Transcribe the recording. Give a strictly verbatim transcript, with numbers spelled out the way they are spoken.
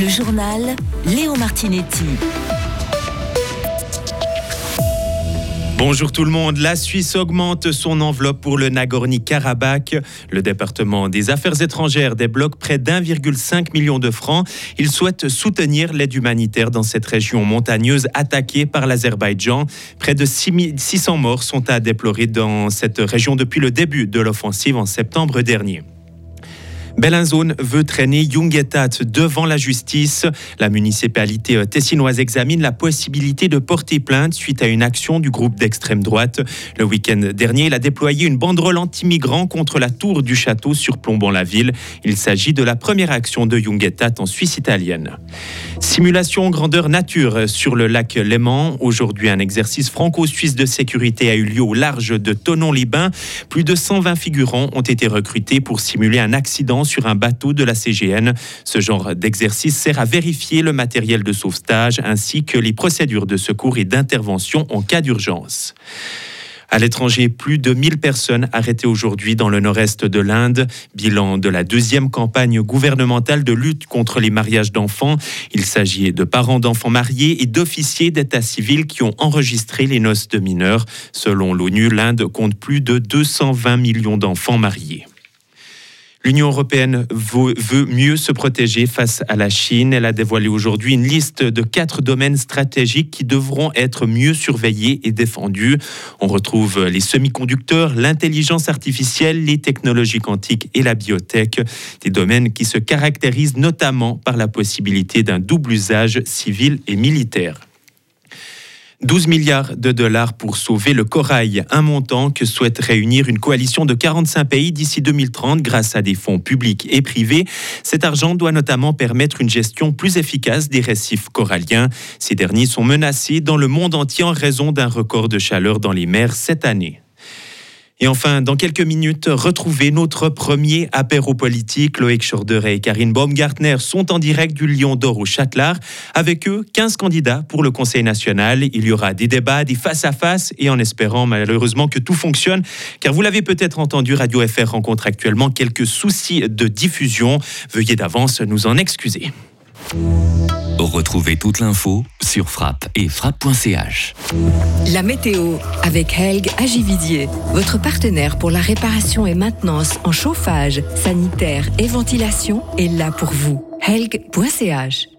Le journal Léo Martinetti. Bonjour tout le monde. La Suisse augmente son enveloppe pour le Nagorno-Karabakh. Le département des affaires étrangères débloque près d'un virgule cinq million de francs. Il souhaite soutenir l'aide humanitaire dans cette région montagneuse attaquée par l'Azerbaïdjan. Près de six mille six cents morts sont à déplorer dans cette région depuis le début de l'offensive en septembre dernier. Bellinzona veut traîner Junge Tat devant la justice. La municipalité tessinoise examine la possibilité de porter plainte suite à une action du groupe d'extrême droite. Le week-end dernier, il a déployé une banderole anti-migrants contre la tour du château surplombant la ville. Il s'agit de la première action de Junge Tat en Suisse italienne. Simulation grandeur nature sur le lac Léman. Aujourd'hui, un exercice franco-suisse de sécurité a eu lieu au large de Thonon-les-Bains. Plus de cent vingt figurants ont été recrutés pour simuler un accident sur un bateau de la C G N. Ce genre d'exercice sert à vérifier le matériel de sauvetage ainsi que les procédures de secours et d'intervention en cas d'urgence. À l'étranger, plus de mille personnes arrêtées aujourd'hui dans le nord-est de l'Inde. Bilan de la deuxième campagne gouvernementale de lutte contre les mariages d'enfants. Il s'agit de parents d'enfants mariés et d'officiers d'état civil qui ont enregistré les noces de mineurs. Selon l'ONU, l'Inde compte plus de deux cent vingt millions d'enfants mariés. L'Union européenne veut mieux se protéger face à la Chine. Elle a dévoilé aujourd'hui une liste de quatre domaines stratégiques qui devront être mieux surveillés et défendus. On retrouve les semi-conducteurs, l'intelligence artificielle, les technologies quantiques et la biotech. Des domaines qui se caractérisent notamment par la possibilité d'un double usage civil et militaire. douze milliards de dollars pour sauver le corail, un montant que souhaite réunir une coalition de quarante-cinq pays d'ici deux mille trente grâce à des fonds publics et privés. Cet argent doit notamment permettre une gestion plus efficace des récifs coralliens. Ces derniers sont menacés dans le monde entier en raison d'un record de chaleur dans les mers cette année. Et enfin, dans quelques minutes, retrouvez notre premier apéro politique. Loïc Chorderet et Karine Baumgartner sont en direct du Lion d'Or au Châtelard. Avec eux, quinze candidats pour le Conseil national. Il y aura des débats, des face-à-face et en espérant malheureusement que tout fonctionne. Car vous l'avez peut-être entendu, Radio F R rencontre actuellement quelques soucis de diffusion. Veuillez d'avance nous en excuser. Retrouvez toute l'info sur frappe et frappe point c h. La météo avec Helg Agividier, votre partenaire pour la réparation et maintenance en chauffage, sanitaire et ventilation est là pour vous. helg point c h